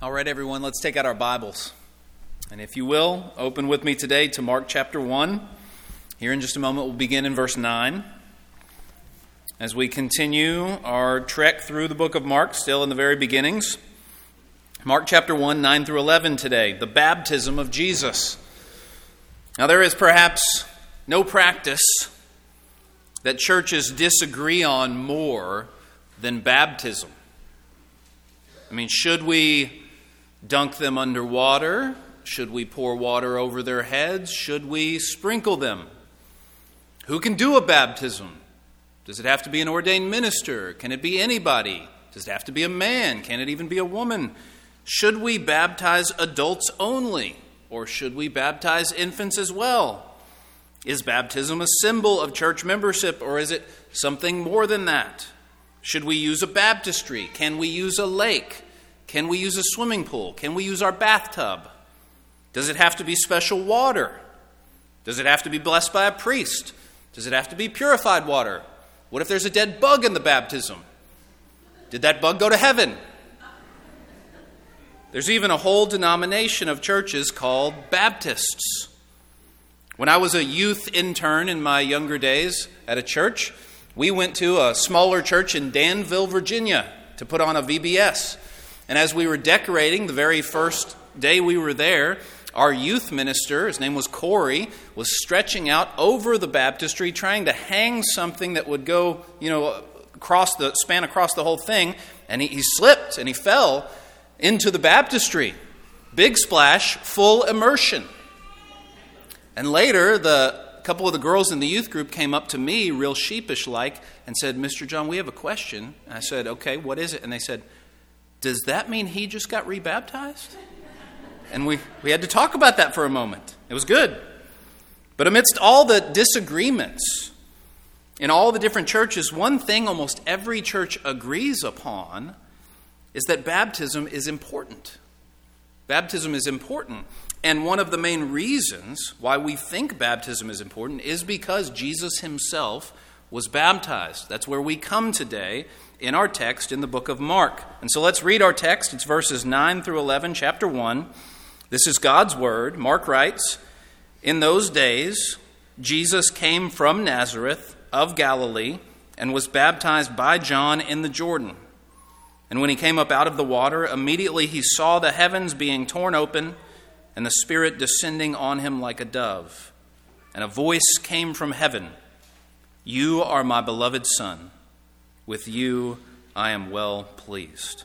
All right, everyone, let's take out our Bibles. And if you will, open with me today to Mark chapter 1. Here in just a moment, we'll begin in verse 9. As we continue our trek through the book of Mark, still in the very beginnings. Mark chapter 1, 9 through 11 today, the baptism of Jesus. Now, there is perhaps no practice that churches disagree on more than baptism. I mean, should we dunk them underwater? Should we pour water over their heads? Should we sprinkle them? Who can do a baptism? Does it have to be an ordained minister? Can it be anybody? Does it have to be a man? Can it even be a woman? Should we baptize adults only? Or should we baptize infants as well? Is baptism a symbol of church membership, or is it something more than that? Should we use a baptistry? Can we use a lake? Can we use a swimming pool? Can we use our bathtub? Does it have to be special water? Does it have to be blessed by a priest? Does it have to be purified water? What if there's a dead bug in the baptism? Did that bug go to heaven? There's even a whole denomination of churches called Baptists. When I was a youth intern in my younger days at a church, we went to a smaller church in Danville, Virginia, to put on a VBS. And as we were decorating, the very first day we were there, our youth minister, his name was Corey, was stretching out over the baptistry, trying to hang something that would go, span across the whole thing. And he slipped and he fell into the baptistry. Big splash, full immersion. And later, a couple of the girls in the youth group came up to me real sheepish-like and said, "Mr. John, we have a question." And I said, "Okay, what is it?" And they said, "Does that mean he just got rebaptized?" And we had to talk about that for a moment. It was good. But amidst all the disagreements in all the different churches, one thing almost every church agrees upon is that baptism is important. Baptism is important. And one of the main reasons why we think baptism is important is because Jesus himself was baptized. That's where we come today in our text in the book of Mark. And so let's read our text. It's verses 9 through 11, chapter 1. This is God's word. Mark writes, "In those days, Jesus came from Nazareth of Galilee and was baptized by John in the Jordan. And when he came up out of the water, immediately he saw the heavens being torn open, and the Spirit descending on him like a dove. And a voice came from heaven, 'You are my beloved Son. With you I am well pleased.'"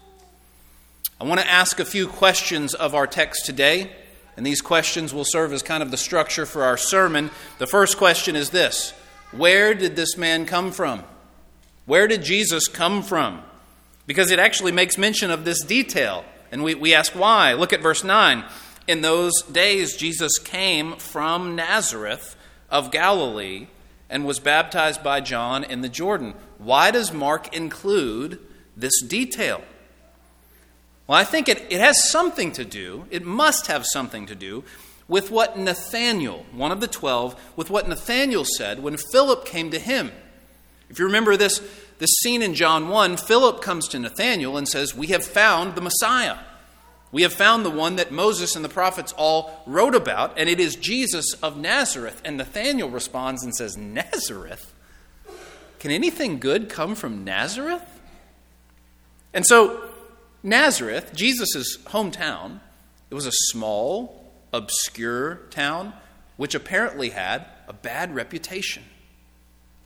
I want to ask a few questions of our text today, and these questions will serve as kind of the structure for our sermon. The first question is this: where did this man come from? Where did Jesus come from? Because it actually makes mention of this detail, and we ask why. Look at verse 9. "In those days, Jesus came from Nazareth of Galilee and was baptized by John in the Jordan." Why does Mark include this detail? Well, I think it has something to do, it must have something to do, with what Nathanael, one of the 12, with what Nathanael said when Philip came to him. If you remember this scene in John 1, Philip comes to Nathanael and says, "We have found the Messiah. We have found the one that Moses and the prophets all wrote about, and it is Jesus of Nazareth." And Nathanael responds and says, "Nazareth? Can anything good come from Nazareth?" And so Nazareth, Jesus' hometown, it was a small, obscure town, which apparently had a bad reputation.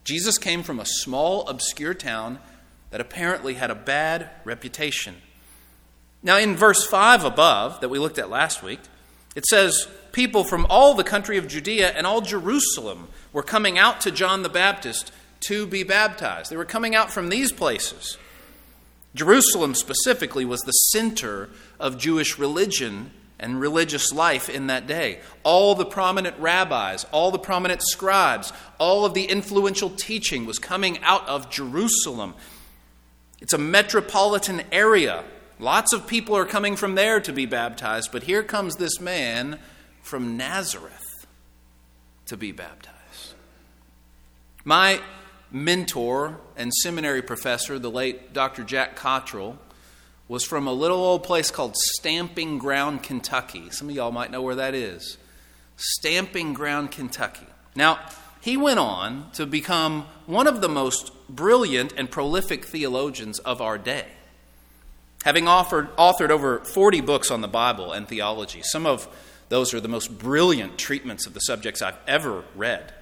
Jesus came from a small, obscure town that apparently had a bad reputation. Now, in verse 5 above that we looked at last week, it says people from all the country of Judea and all Jerusalem were coming out to John the Baptist to be baptized. They were coming out from these places. Jerusalem specifically was the center of Jewish religion and religious life in that day. All the prominent rabbis, all the prominent scribes, all of the influential teaching was coming out of Jerusalem. It's a metropolitan area. Lots of people are coming from there to be baptized, but here comes this man from Nazareth to be baptized. My mentor and seminary professor, the late Dr. Jack Cottrell, was from a little old place called Stamping Ground, Kentucky. Some of y'all might know where that is. Stamping Ground, Kentucky. Now, he went on to become one of the most brilliant and prolific theologians of our day, having authored over 40 books on the Bible and theology. Some of those are the most brilliant treatments of the subjects I've ever read.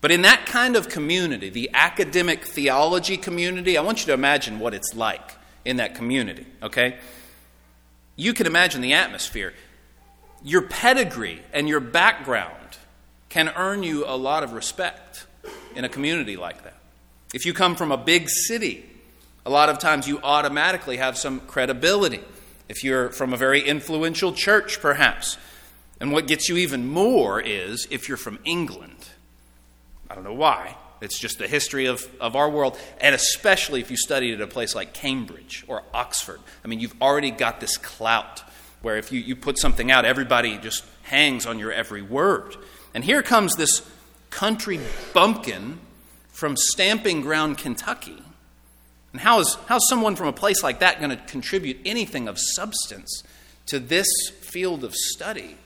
But in that kind of community, the academic theology community, I want you to imagine what it's like in that community, okay? You can imagine the atmosphere. Your pedigree and your background can earn you a lot of respect in a community like that. If you come from a big city, a lot of times you automatically have some credibility. If you're from a very influential church, perhaps. And what gets you even more is if you're from England. I don't know why. It's just the history of our world. And especially if you studied at a place like Cambridge or Oxford. I mean, you've already got this clout where if you put something out, everybody just hangs on your every word. And here comes this country bumpkin from Stamping Ground, Kentucky. And how's someone from a place like that going to contribute anything of substance to this field of study?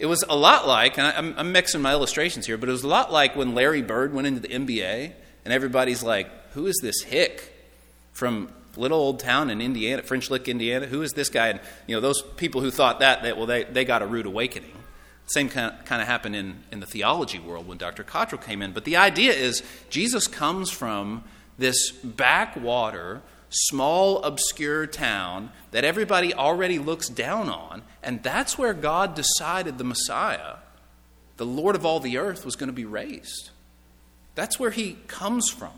It was a lot like, and I'm mixing my illustrations here, but it was a lot like when Larry Bird went into the NBA and everybody's like, who is this hick from little old town in Indiana, French Lick, Indiana? Who is this guy? And you know, those people who thought they got a rude awakening. Same kind of happened in the theology world when Dr. Cottrell came in. But the idea is Jesus comes from this backwater, small, obscure town that everybody already looks down on. And that's where God decided the Messiah, the Lord of all the earth, was going to be raised. That's where he comes from.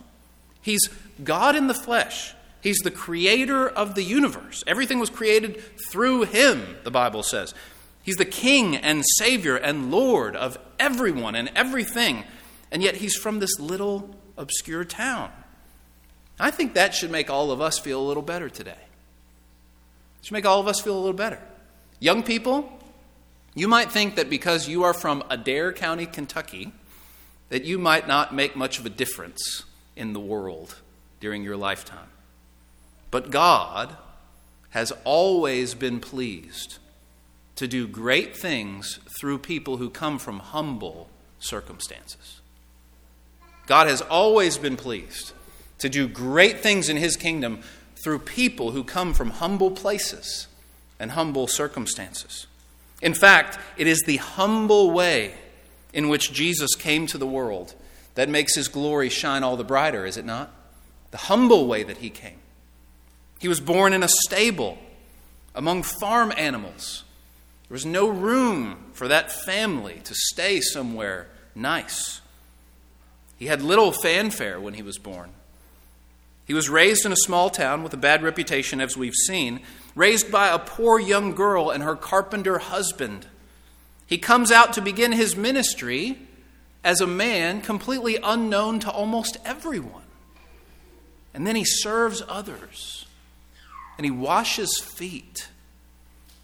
He's God in the flesh. He's the creator of the universe. Everything was created through him, the Bible says. He's the King and Savior and Lord of everyone and everything. And yet he's from this little obscure town. I think that should make all of us feel a little better today. It should make all of us feel a little better. Young people, you might think that because you are from Adair County, Kentucky, that you might not make much of a difference in the world during your lifetime. But God has always been pleased to do great things through people who come from humble circumstances. God has always been pleased to do great things in his kingdom through people who come from humble places and humble circumstances. In fact, it is the humble way in which Jesus came to the world that makes his glory shine all the brighter, is it not? The humble way that he came. He was born in a stable among farm animals. There was no room for that family to stay somewhere nice. He had little fanfare when he was born. He was raised in a small town with a bad reputation, as we've seen, raised by a poor young girl and her carpenter husband. He comes out to begin his ministry as a man completely unknown to almost everyone. And then he serves others, and he washes feet,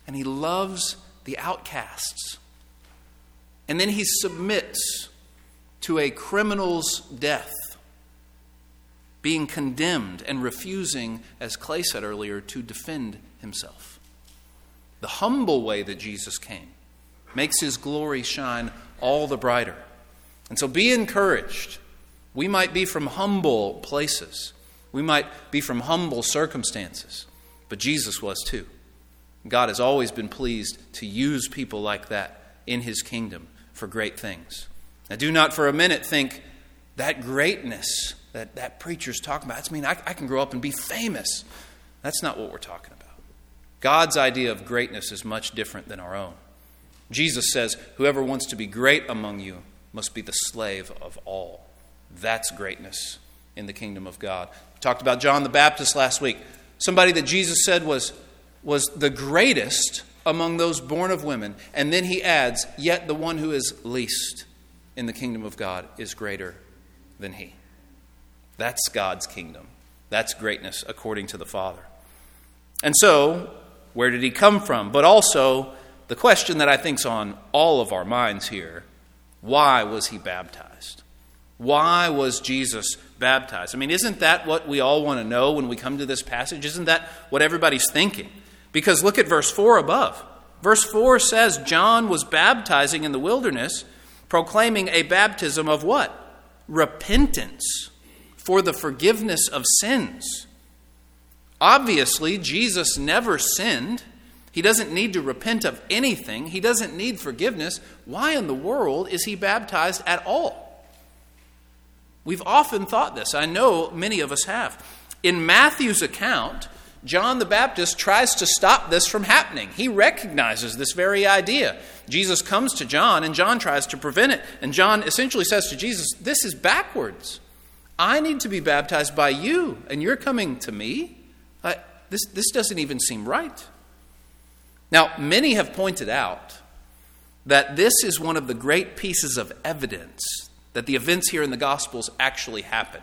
and he loves the outcasts. And then he submits to a criminal's death, being condemned and refusing, as Clay said earlier, to defend himself. The humble way that Jesus came makes his glory shine all the brighter. And so be encouraged. We might be from humble places. We might be from humble circumstances. But Jesus was too. God has always been pleased to use people like that in his kingdom for great things. Now, do not for a minute think that greatness that preacher's talking about, I can grow up and be famous. That's not what we're talking about. God's idea of greatness is much different than our own. Jesus says, whoever wants to be great among you must be the slave of all. That's greatness in the kingdom of God. We talked about John the Baptist last week. Somebody that Jesus said was the greatest among those born of women. And then he adds, yet the one who is least in the kingdom of God is greater than he. That's God's kingdom. That's greatness according to the Father. And so, where did he come from? But also, the question that I think's on all of our minds here, why was he baptized? Why was Jesus baptized. I mean, isn't that what we all want to know when we come to this passage? Isn't that what everybody's thinking? Because look at verse 4 above. Verse 4 says John was baptizing in the wilderness, proclaiming a baptism of what? Repentance for the forgiveness of sins. Obviously, Jesus never sinned. He doesn't need to repent of anything. He doesn't need forgiveness. Why in the world is he baptized at all? We've often thought this. I know many of us have. In Matthew's account, John the Baptist tries to stop this from happening. He recognizes this very idea. Jesus comes to John, and John tries to prevent it. And John essentially says to Jesus, this is backwards. I need to be baptized by you, and you're coming to me? This doesn't even seem right. Now, many have pointed out that this is one of the great pieces of evidence that the events here in the Gospels actually happened.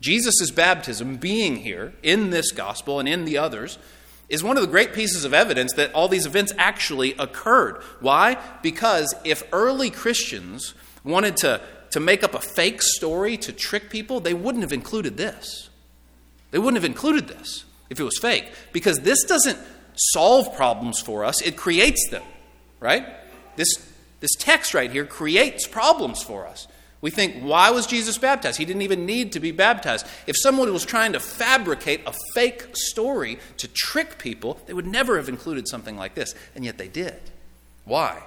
Jesus' baptism being here in this gospel and in the others is one of the great pieces of evidence that all these events actually occurred. Why? Because if early Christians wanted to make up a fake story to trick people, they wouldn't have included this. They wouldn't have included this if it was fake, because this doesn't solve problems for us. It creates them, right? This text right here creates problems for us. We think, why was Jesus baptized? He didn't even need to be baptized. If someone was trying to fabricate a fake story to trick people, they would never have included something like this. And yet they did. Why?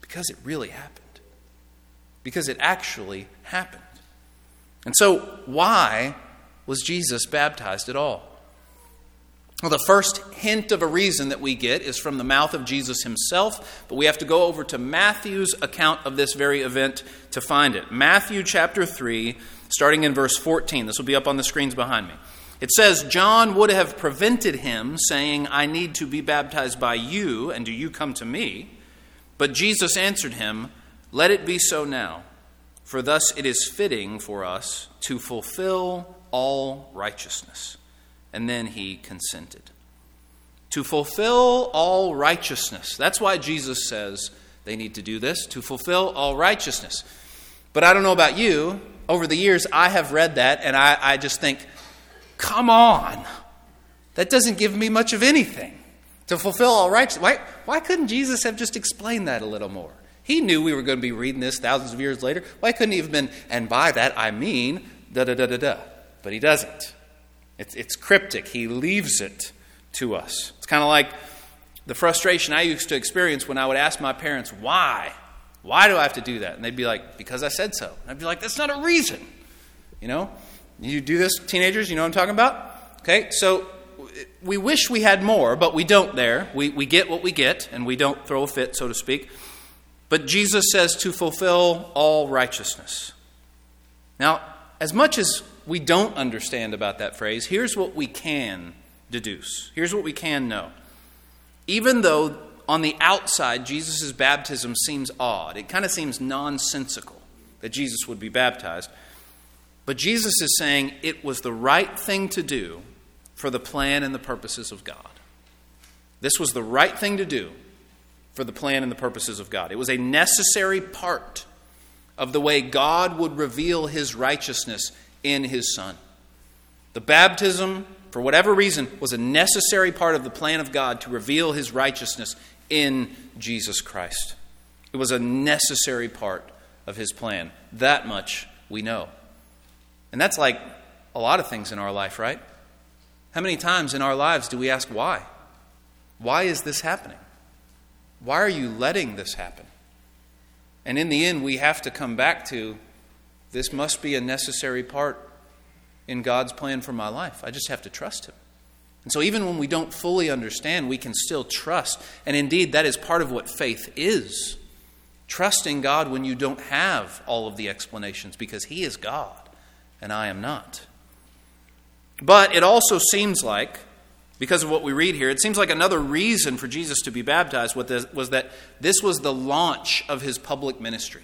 Because it really happened. Because it actually happened. And so, why was Jesus baptized at all? Well, the first hint of a reason that we get is from the mouth of Jesus himself, but we have to go over to Matthew's account of this very event to find it. Matthew chapter 3, starting in verse 14. This will be up on the screens behind me. It says, John would have prevented him, saying, I need to be baptized by you, and do you come to me? But Jesus answered him, let it be so now, for thus it is fitting for us to fulfill all righteousness. And then he consented. To fulfill all righteousness. That's why Jesus says they need to do this, to fulfill all righteousness. But I don't know about you. Over the years, I have read that, and I just think, come on. That doesn't give me much of anything. To fulfill all righteousness. Why couldn't Jesus have just explained that a little more? He knew we were going to be reading this thousands of years later. Why couldn't he have been, and by that I mean, da-da-da-da-da. But he doesn't. It's cryptic. He leaves it to us. It's kind of like the frustration I used to experience when I would ask my parents, why? Why do I have to do that? And they'd be like, because I said so. And I'd be like, that's not a reason. You know, you do this, teenagers, you know what I'm talking about? Okay, so we wish we had more, but we don't there. We get what we get, and we don't throw a fit, so to speak. But Jesus says to fulfill all righteousness. Now, as much as we don't understand about that phrase, here's what we can deduce. Here's what we can know. Even though on the outside Jesus' baptism seems odd, it kind of seems nonsensical that Jesus would be baptized, but Jesus is saying it was the right thing to do for the plan and the purposes of God. This was the right thing to do for the plan and the purposes of God. It was a necessary part of the way God would reveal his righteousness in his Son. The baptism, for whatever reason, was a necessary part of the plan of God to reveal his righteousness in Jesus Christ. It was a necessary part of his plan. That much we know. And that's like a lot of things in our life, right? How many times in our lives do we ask why? Why is this happening? Why are you letting this happen? And in the end, we have to come back to, this must be a necessary part in God's plan for my life. I just have to trust him. And so even when we don't fully understand, we can still trust. And indeed, that is part of what faith is. Trusting God when you don't have all of the explanations, because he is God and I am not. But it also seems like, because of what we read here, it seems like another reason for Jesus to be baptized was that this was the launch of his public ministry.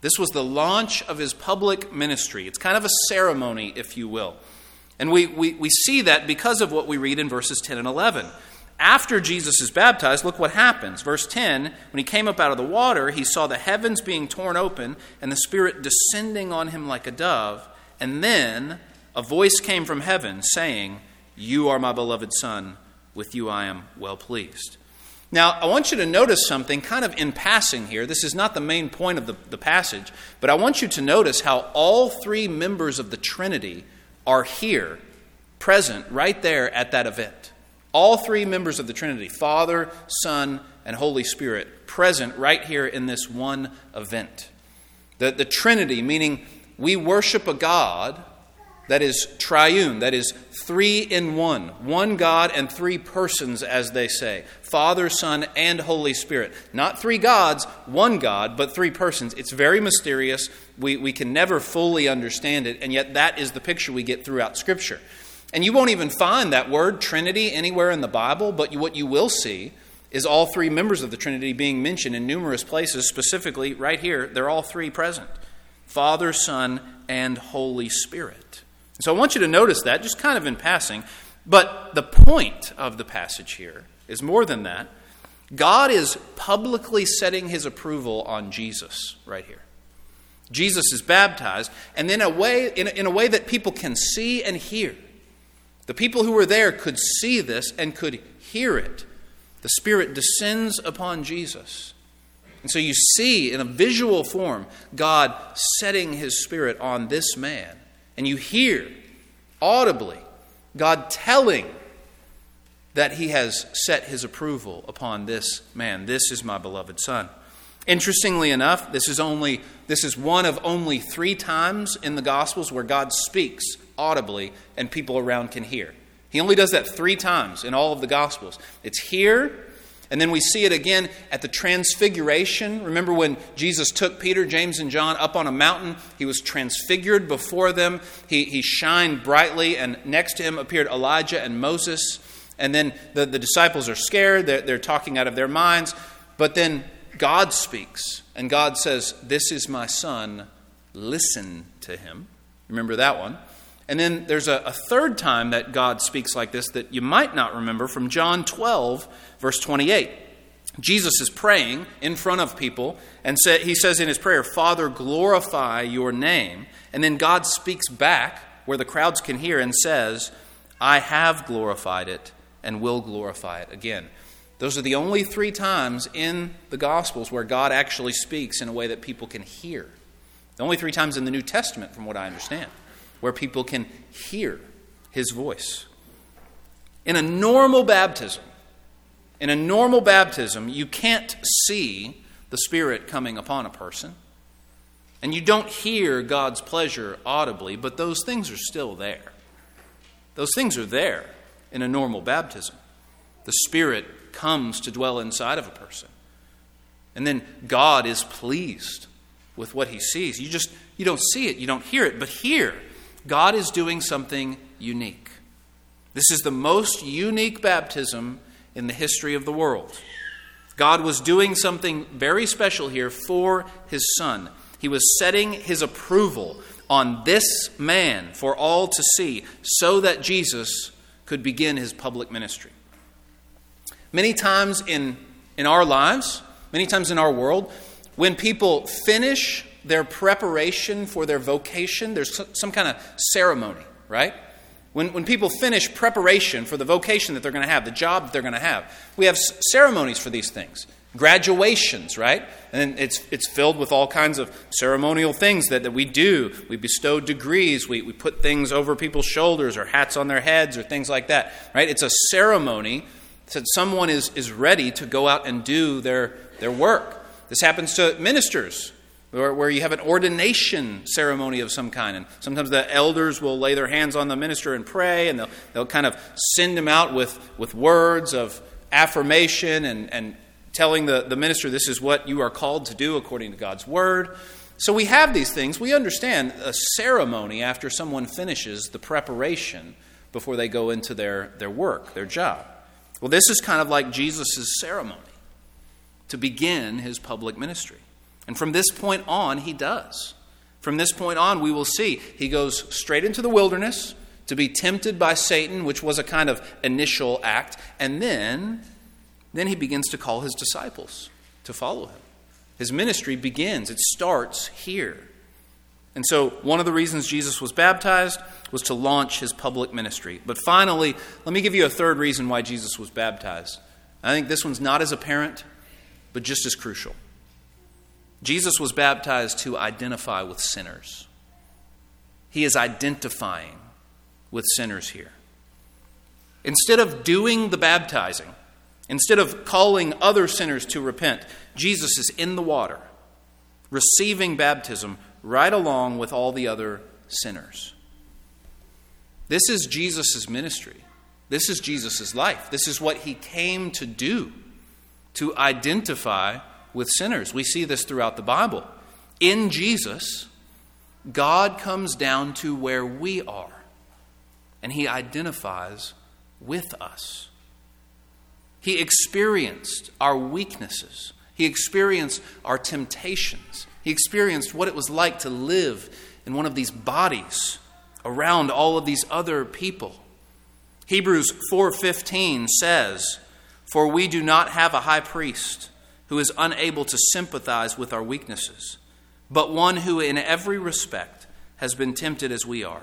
This was the launch of his public ministry. It's kind of a ceremony, if you will. And we see that because of what we read in verses 10 and 11. After Jesus is baptized, look what happens. Verse 10, when he came up out of the water, he saw the heavens being torn open and the Spirit descending on him like a dove, And then a voice came from heaven saying, "You are my beloved Son, with you I am well pleased." Now, I want you to notice something kind of in passing here. This is not the main point of the passage, but I want you to notice how all three members of the Trinity are here, present right there at that event. All three members of the Trinity, Father, Son, and Holy Spirit, present right here in this one event. The Trinity, meaning we worship a God that is triune, that is three in one. One God and three persons, as they say. Father, Son, and Holy Spirit. Not three gods, one God, but three persons. It's very mysterious. We can never fully understand it, and yet that is the picture we get throughout Scripture. And you won't even find that word Trinity anywhere in the Bible, but what you will see is all three members of the Trinity being mentioned in numerous places, specifically right here. They're all three present. Father, Son, and Holy Spirit. So I want you to notice that, just kind of in passing. But the point of the passage here is more than that. God is publicly setting his approval on Jesus right here. Jesus is baptized, and then in a way that people can see and hear. The people who were there could see this and could hear it. The Spirit descends upon Jesus. And so you see in a visual form God setting his Spirit on this man. And you hear audibly God telling that he has set his approval upon this man. This is my beloved Son. Interestingly enough, this is one of only three times in the Gospels where God speaks audibly and people around can hear. He only does that three times in all of the Gospels. It's here, and then we see it again at the transfiguration. Remember when Jesus took Peter, James, and John up on a mountain? He was transfigured before them. He shined brightly, and next to him appeared Elijah and Moses. And then the disciples are scared. They're talking out of their minds. But then God speaks, and God says, "This is my Son. Listen to him." Remember that one. And then there's a third time that God speaks like this that you might not remember from John 12, verse 28. Jesus is praying in front of people, and he says in his prayer, "Father, glorify your name." And then God speaks back where the crowds can hear and says, "I have glorified it and will glorify it again." Those are the only three times in the Gospels where God actually speaks in a way that people can hear. The only three times in the New Testament, from what I understand, where people can hear his voice. In a normal baptism, you can't see the Spirit coming upon a person, and you don't hear God's pleasure audibly, but those things are still there. Those things are there in a normal baptism. The Spirit comes to dwell inside of a person, and then God is pleased with what he sees. You don't see it, you don't hear it, but here, God is doing something unique. This is the most unique baptism in the history of the world. God was doing something very special here for his Son. He was setting his approval on this man for all to see so that Jesus could begin his public ministry. Many times in our lives, many times in our world, when people finish their preparation for their vocation, there's some kind of ceremony, right? When people finish preparation for the vocation that they're going to have, the job that they're going to have, we have ceremonies for these things. Graduations, right? And it's filled with all kinds of ceremonial things that we do. We bestow degrees. We put things over people's shoulders or hats on their heads or things like that, right? It's a ceremony so that someone is ready to go out and do their work. This happens to ministers, where you have an ordination ceremony of some kind. And sometimes the elders will lay their hands on the minister and pray, and they'll kind of send him out with words of affirmation and telling the minister, this is what you are called to do according to God's word. So we have these things. We understand a ceremony after someone finishes the preparation before they go into their work, their job. Well, this is kind of like Jesus' ceremony to begin his public ministry. And from this point on, he does. From this point on, we will see he goes straight into the wilderness to be tempted by Satan, which was a kind of initial act. And then he begins to call his disciples to follow him. His ministry begins. It starts here. And so one of the reasons Jesus was baptized was to launch his public ministry. But finally, let me give you a third reason why Jesus was baptized. I think this one's not as apparent, but just as crucial. Jesus was baptized to identify with sinners. He is identifying with sinners here. Instead of doing the baptizing, instead of calling other sinners to repent, Jesus is in the water, receiving baptism right along with all the other sinners. This is Jesus' ministry. This is Jesus' life. This is what he came to do, to identify with sinners. We see this throughout the Bible. In Jesus, God comes down to where we are, and he identifies with us. He experienced our weaknesses. He experienced our temptations. He experienced what it was like to live in one of these bodies around all of these other people. Hebrews 4:15 says, "For we do not have a high priest who is unable to sympathize with our weaknesses, but one who in every respect has been tempted as we are,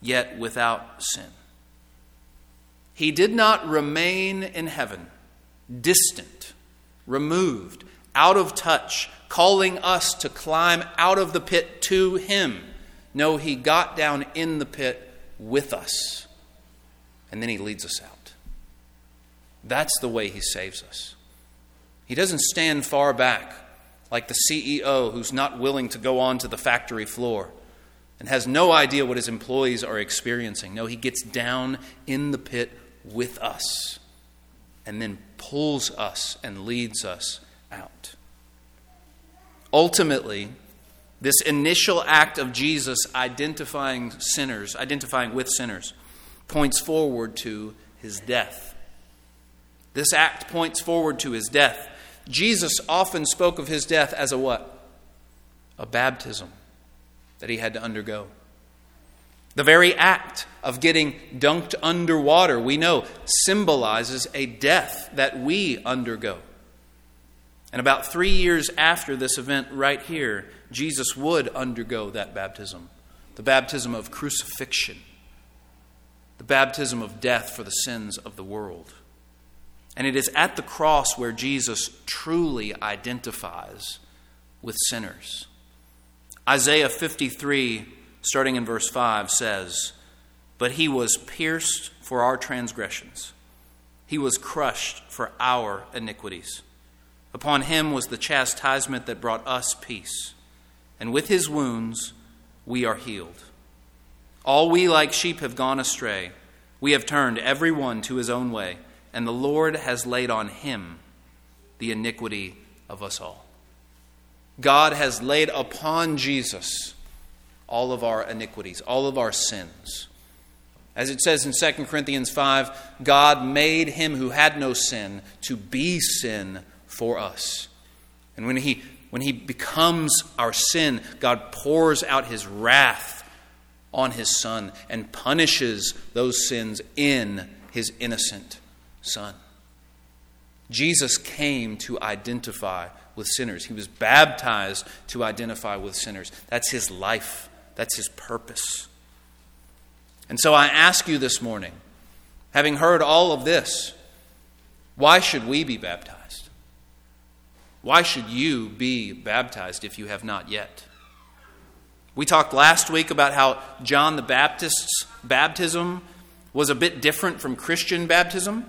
yet without sin." He did not remain in heaven, distant, removed, out of touch, calling us to climb out of the pit to him. No, he got down in the pit with us, and then he leads us out. That's the way he saves us. He doesn't stand far back like the CEO who's not willing to go on to the factory floor and has no idea what his employees are experiencing. No, he gets down in the pit with us and then pulls us and leads us out. Ultimately, this initial act of Jesus identifying with sinners, points forward to his death. This act points forward to his death. Jesus often spoke of his death as a what? A baptism that he had to undergo. The very act of getting dunked underwater, we know, symbolizes a death that we undergo. And about 3 years after this event right here, Jesus would undergo that baptism, the baptism of crucifixion, the baptism of death for the sins of the world. And it is at the cross where Jesus truly identifies with sinners. Isaiah 53, starting in verse 5, says, "But he was pierced for our transgressions. He was crushed for our iniquities. Upon him was the chastisement that brought us peace. And with his wounds we are healed. All we like sheep have gone astray. We have turned every one to his own way. And the Lord has laid on him the iniquity of us all." God has laid upon Jesus all of our iniquities, all of our sins. As it says in 2 Corinthians 5, God made him who had no sin to be sin for us. And when he becomes our sin, God pours out his wrath on his Son and punishes those sins in his innocent Son. Jesus came to identify with sinners. He was baptized to identify with sinners. That's his life. That's his purpose. And so I ask you this morning, having heard all of this, why should we be baptized? Why should you be baptized if you have not yet? We talked last week about how John the Baptist's baptism was a bit different from Christian baptism.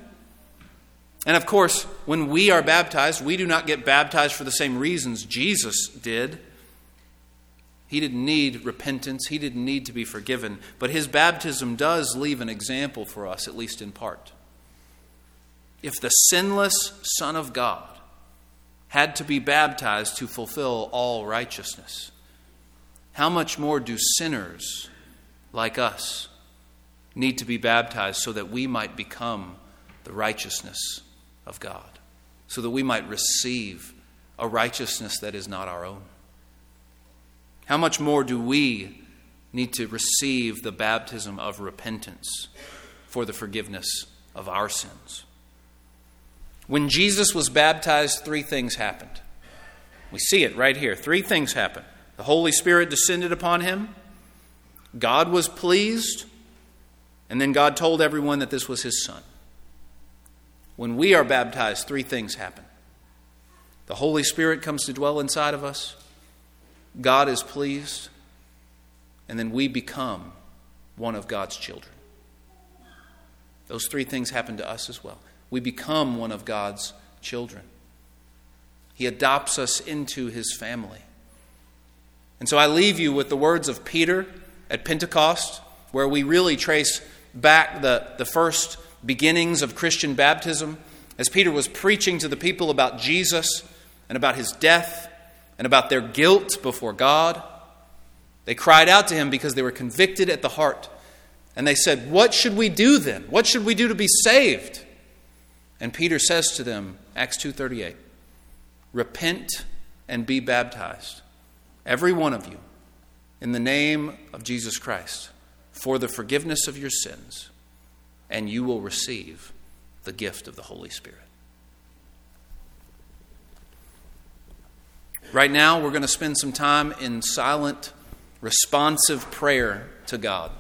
And of course, when we are baptized, we do not get baptized for the same reasons Jesus did. He didn't need repentance. He didn't need to be forgiven. But his baptism does leave an example for us, at least in part. If the sinless Son of God had to be baptized to fulfill all righteousness, how much more do sinners like us need to be baptized so that we might become the righteousness of God, so that we might receive a righteousness that is not our own? How much more do we need to receive the baptism of repentance for the forgiveness of our sins? When Jesus was baptized, three things happened. We see it right here. Three things happened. The Holy Spirit descended upon him. God was pleased. And then God told everyone that this was his son. When we are baptized, three things happen. The Holy Spirit comes to dwell inside of us. God is pleased. And then we become one of God's children. Those three things happen to us as well. We become one of God's children. He adopts us into his family. And so I leave you with the words of Peter at Pentecost, where we really trace back the first beginnings of Christian baptism, as Peter was preaching to the people about Jesus and about his death and about their guilt before God. They cried out to him because they were convicted at the heart. And they said, "What should we do then? What should we do to be saved?" And Peter says to them, Acts 2:38, "Repent and be baptized, every one of you, in the name of Jesus Christ, for the forgiveness of your sins, and you will receive the gift of the Holy Spirit." Right now, we're going to spend some time in silent, responsive prayer to God.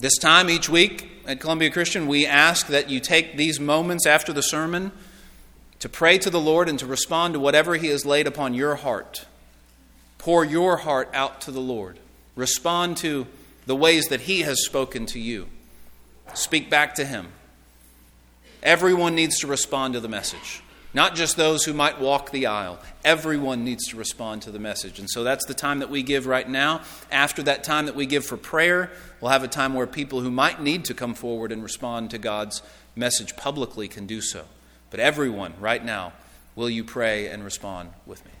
This time each week at Columbia Christian, we ask that you take these moments after the sermon to pray to the Lord and to respond to whatever he has laid upon your heart. Pour your heart out to the Lord. Respond to the ways that he has spoken to you. Speak back to him. Everyone needs to respond to the message. Not just those who might walk the aisle. Everyone needs to respond to the message. And so that's the time that we give right now. After that time that we give for prayer, we'll have a time where people who might need to come forward and respond to God's message publicly can do so. But everyone right now, will you pray and respond with me?